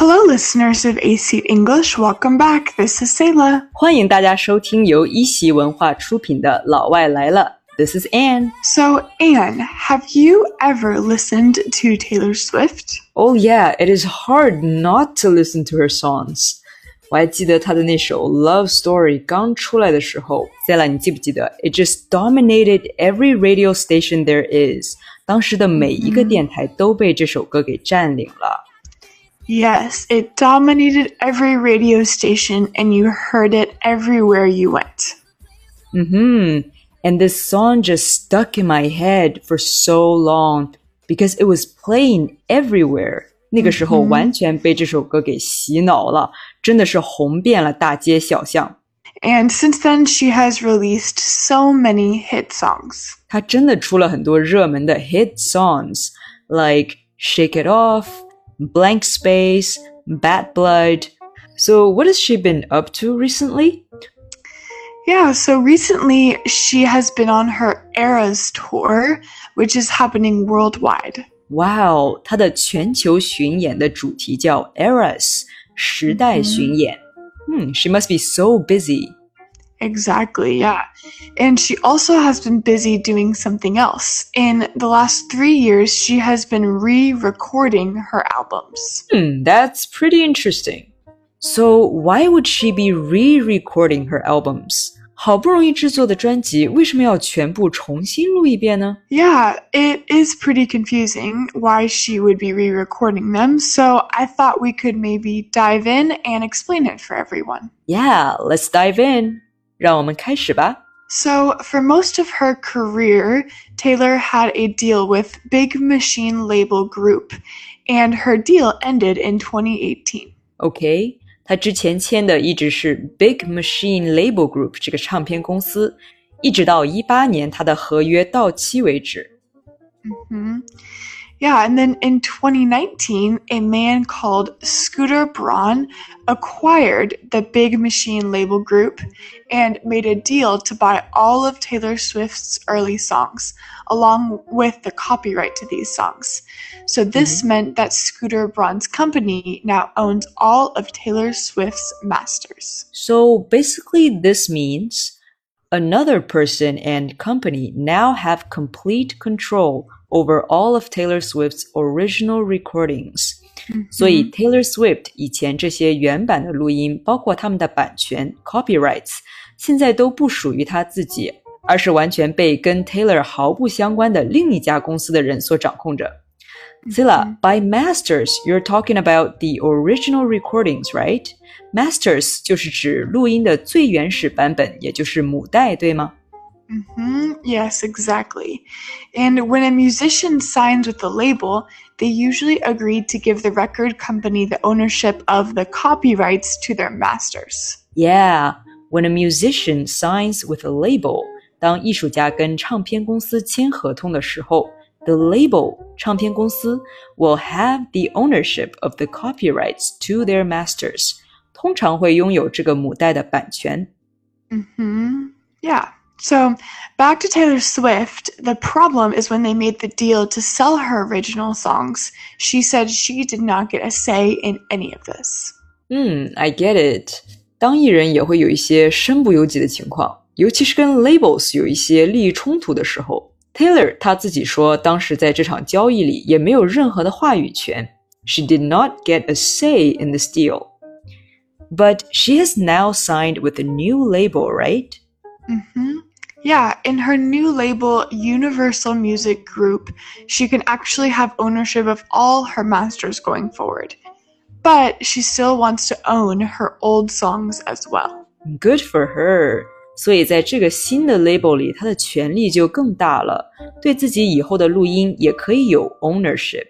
Hello, listeners of AC English. Welcome back. This is Selah. 欢迎大家收听由一席文化出品的《老外来了》。This is Anne. So, Anne, have you ever listened to Taylor Swift? Oh yeah, it is hard not to listen to her songs. 我还记得她的那首《Love Story》刚出来的时候 ，Selah， 你记不记得 ？It just dominated every radio station there is. 当时的每一个电台都被这首歌给占领了。Yes, it dominated every radio station and you heard it everywhere you went. Mm-hmm. And this song just stuck in my head for so long because it was playing everywhere. 那个时候完全被这首歌给洗脑了，真的是红遍了大街小巷。And since then, she has released so many hit songs. 她真的出了很多热门的 hit songs, like Shake It Off,Blank Space, Bad Blood. So what has she been up to recently? Yeah, so recently she has been on her Eras tour, which is happening worldwide. Wow, 她的全球巡演的主题叫 Eras, 时代巡演。She must be so busy. Exactly, yeah. And she also has been busy doing something else. In the last 3 years, she has been re-recording her albums. That's pretty interesting. So why would she be re-recording her albums? 好不容易制作的专辑，为什么要全部重新录一遍呢？ Yeah, it is pretty confusing why she would be re-recording them, so I thought we could maybe dive in and explain it for everyone. Yeah, let's dive in.让我们开始吧。So, for most of her career, Taylor had a deal with Big Machine Label Group, and her deal ended in 2018. Okay, 她之前签的一直是 Big Machine Label Group 这个唱片公司，一直到18年她的合约到期为止。Yeah, and then in 2019, a man called Scooter Braun acquired the Big Machine Label Group and made a deal to buy all of Taylor Swift's early songs, along with the copyright to these songs. So this meant that Scooter Braun's company now owns all of Taylor Swift's masters. So basically this means another person and company now have complete control over all of Taylor Swift's original recordings. 所以 Taylor Swift 以前这些原版的录音，包括他们的版权 copyrights， 现在都不属于他自己，而是完全被跟 Taylor 毫不相关的另一家公司的人所掌控着。Zilla, by masters, you're talking about the original recordings, right? Masters 就是指录音的最原始版本，也就是母带，对吗？Yes, exactly. And when a musician signs with the label, they usually agree to give the record company the ownership of the copyrights to their masters. Yeah, when a musician signs with a label, 当艺术家跟唱片公司签合同的时候， the label, 唱片公司 will have the ownership of the copyrights to their masters. 通常会拥有这个母带的版权。Yeah.So, back to Taylor Swift, the problem is when they made the deal to sell her original songs, she said she did not get a say in any of this. I get it. 当艺人也会有一些身不由己的情况，尤其是跟 labels 有一些利益冲突的时候。Taylor 她自己说，当时在这场交易里也没有任何的话语权。She did not get a say in this deal. But she has now signed with a new label, right? Yeah, in her new label, Universal Music Group, she can actually have ownership of all her masters going forward. But she still wants to own her old songs as well. Good for her. 所以在这个新的 label 里，她的权力就更大了，对自己以后的录音也可以有 ownership.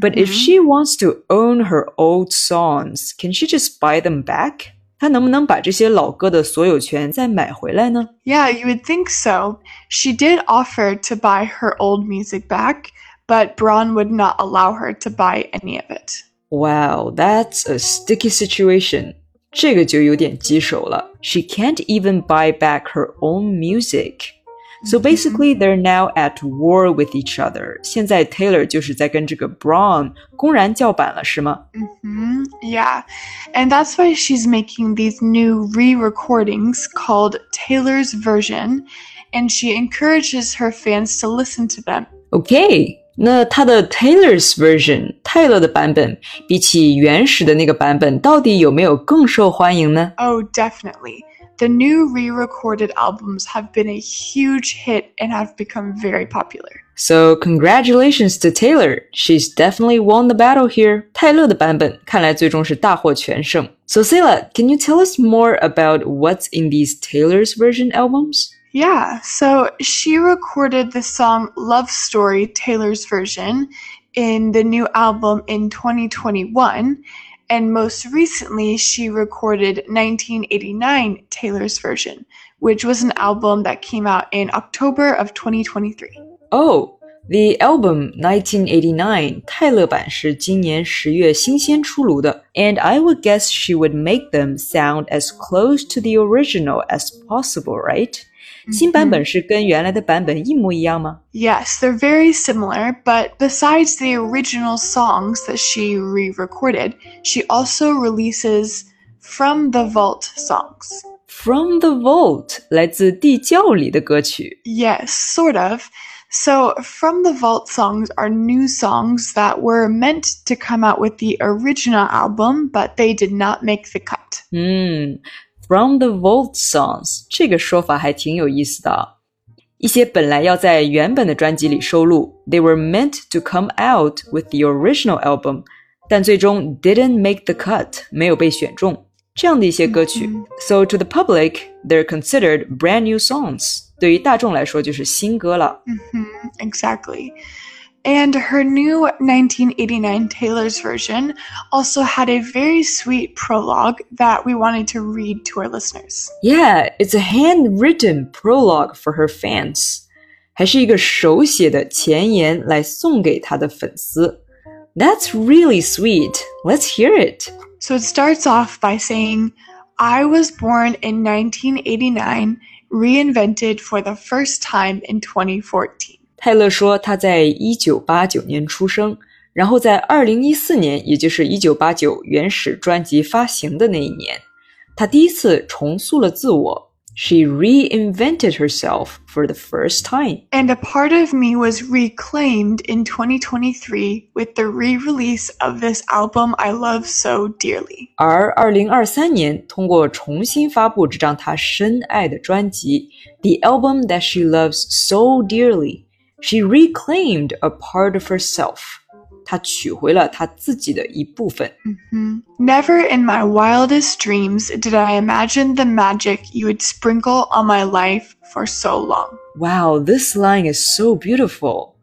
But if she wants to own her old songs, can she just buy them back?她能不能把这些老歌的所有权再买回来呢？ Yeah, you would think so. She did offer to buy her old music back, but Braun would not allow her to buy any of it. Wow, that's a sticky situation. 这个就有点棘手了。She can't even buy back her own music. So basically, they're now at war with each other. 现在 Taylor 就是在跟这个 Braun 公然叫板了，是吗？ Yeah, and that's why she's making these new re-recordings called Taylor's Version, and she encourages her fans to listen to them. Okay.那它的 Taylor's version 泰勒的版本比起原始的那个版本到底有没有更受欢迎呢 Oh, definitely. The new re-recorded albums have been a huge hit and have become very popular. So congratulations to Taylor. She's definitely won the battle here. 泰勒的版本看来最终是大获全胜。So Selah, can you tell us more about what's in these Taylor's version albums?Yeah, so she recorded the song Love Story, Taylor's Version, in the new album in 2021, and most recently she recorded 1989, Taylor's Version, which was an album that came out in October of 2023. Oh, the album 1989, 泰勒版是今年10月新鲜出炉的, and I would guess she would make them sound as close to the original as possible, right?新版本是跟原来的版本一模一样吗 Yes, they're very similar, but besides the original songs that she re-recorded, she also releases From the Vault songs. From the Vault, 来自地窖里的歌曲。Yes, sort of. So From the Vault songs are new songs that were meant to come out with the original album, but they did not make the cut. From the Vault songs, 这个说法还挺有意思的啊。一些本来要在原本的专辑里收录 they were meant to come out with the original album, 但最终 didn't make the cut, 没有被选中。这样的一些歌曲。So to the public, they're considered brand new songs. 对于大众来说就是新歌了。Exactly.And her new 1989 Taylor's version also had a very sweet prologue that we wanted to read to our listeners. Yeah, it's a handwritten prologue for her fans. 还是一个手写的前言来送给她的粉丝。That's really sweet. Let's hear it. So it starts off by saying, I was born in 1989, reinvented for the first time in 2014.泰勒说她在1989年出生，然后在2014年，也就是1989原始专辑发行的那一年，她第一次重塑了自我。She reinvented herself for the first time. And a part of me was reclaimed in 2023 with the re-release of this album I love so dearly. 而2023年通过重新发布这张她深爱的专辑 The album that she loves so dearly.She reclaimed a part of herself. 她取回了她自己的一部分。Never in my wildest dreams did I imagine the magic you would sprinkle on my life for so long. Wow, this line is so beautiful.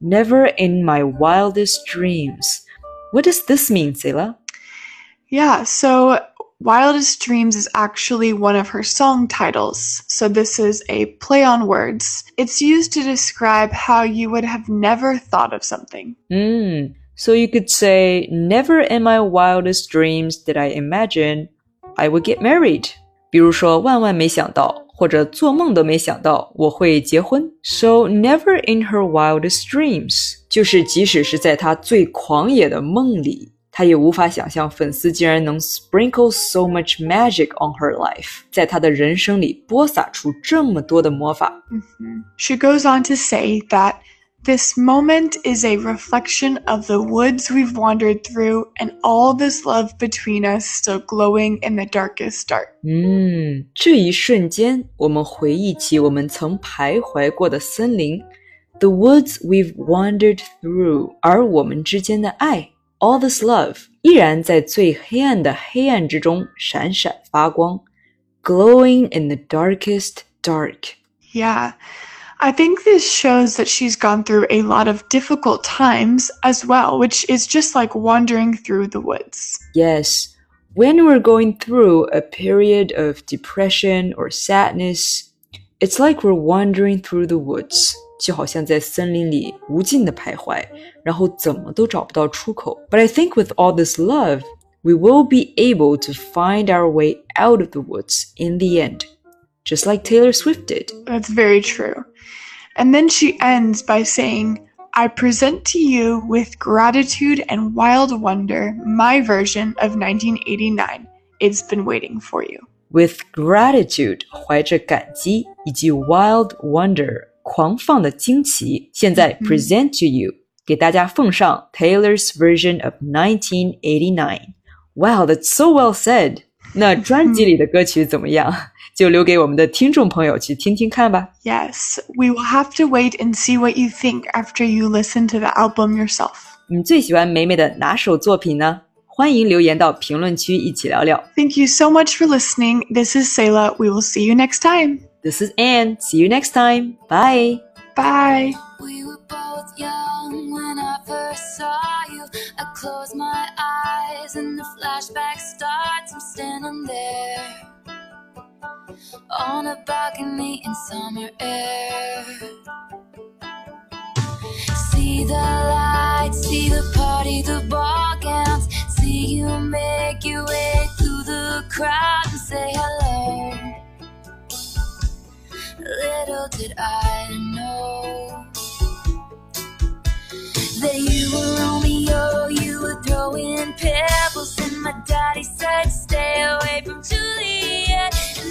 Never in my wildest dreams. What does this mean, Selah? Yeah, so Wildest Dreams is actually one of her song titles, so this is a play on words. It's used to describe how you would have never thought of something. So you could say, never in my wildest dreams did I imagine I would get married. 比如说万万没想到，或者做梦都没想到我会结婚。So never in her wildest dreams, 就是即使是在她最狂野的梦里。她也无法想象粉丝竟然能 sprinkle so much magic on her life, 在她的人生里播撒出这么多的魔法。She goes on to say that this moment is a reflection of the woods we've wandered through and all this love between us still glowing in the darkest dark. 这一瞬间，我们回忆起我们曾徘徊过的森林 The woods we've wandered through, 而我们之间的爱All this love 依然在最黑暗的黑暗之中闪闪发光 Glowing in the darkest dark. Yeah, I think this shows that she's gone through a lot of difficult times as well, which is just like wandering through the woods. Yes, when we're going through a period of depression or sadness, it's like we're wandering through the woods.就好像在森林里无尽的徘徊，然后怎么都找不到出口。But I think with all this love, we will be able to find our way out of the woods in the end. just like Taylor Swift did. That's very true. And then she ends by saying, I present to you with gratitude and wild wonder my version of 1989. It's been waiting for you. With gratitude, 怀着感激以及 wild wonder, 狂放的惊奇。现在 present to you, 给大家奉上 Taylor's Version of 1989. Wow, that's so well said. 那专辑里的歌曲怎么样？就留给我们的听众朋友去听听看吧。Yes, we will have to wait and see what you think after you listen to the album yourself. 你最喜欢美美的哪首作品呢？欢迎留言到评论区一起聊聊。Thank you so much for listening. This is Selah. We will see you next time. This is Anne. See you next time. Bye. Bye. We were both young when I first saw you. I close my eyes and the flashback starts. I'm standing there.On a balcony in summer air. See the lights, see the party, the ball gowns. See you make your way through the crowd and say hello. Little did I know that you were Romeo, you were throwing pebbles. And my daddy said, stay away from Juliet.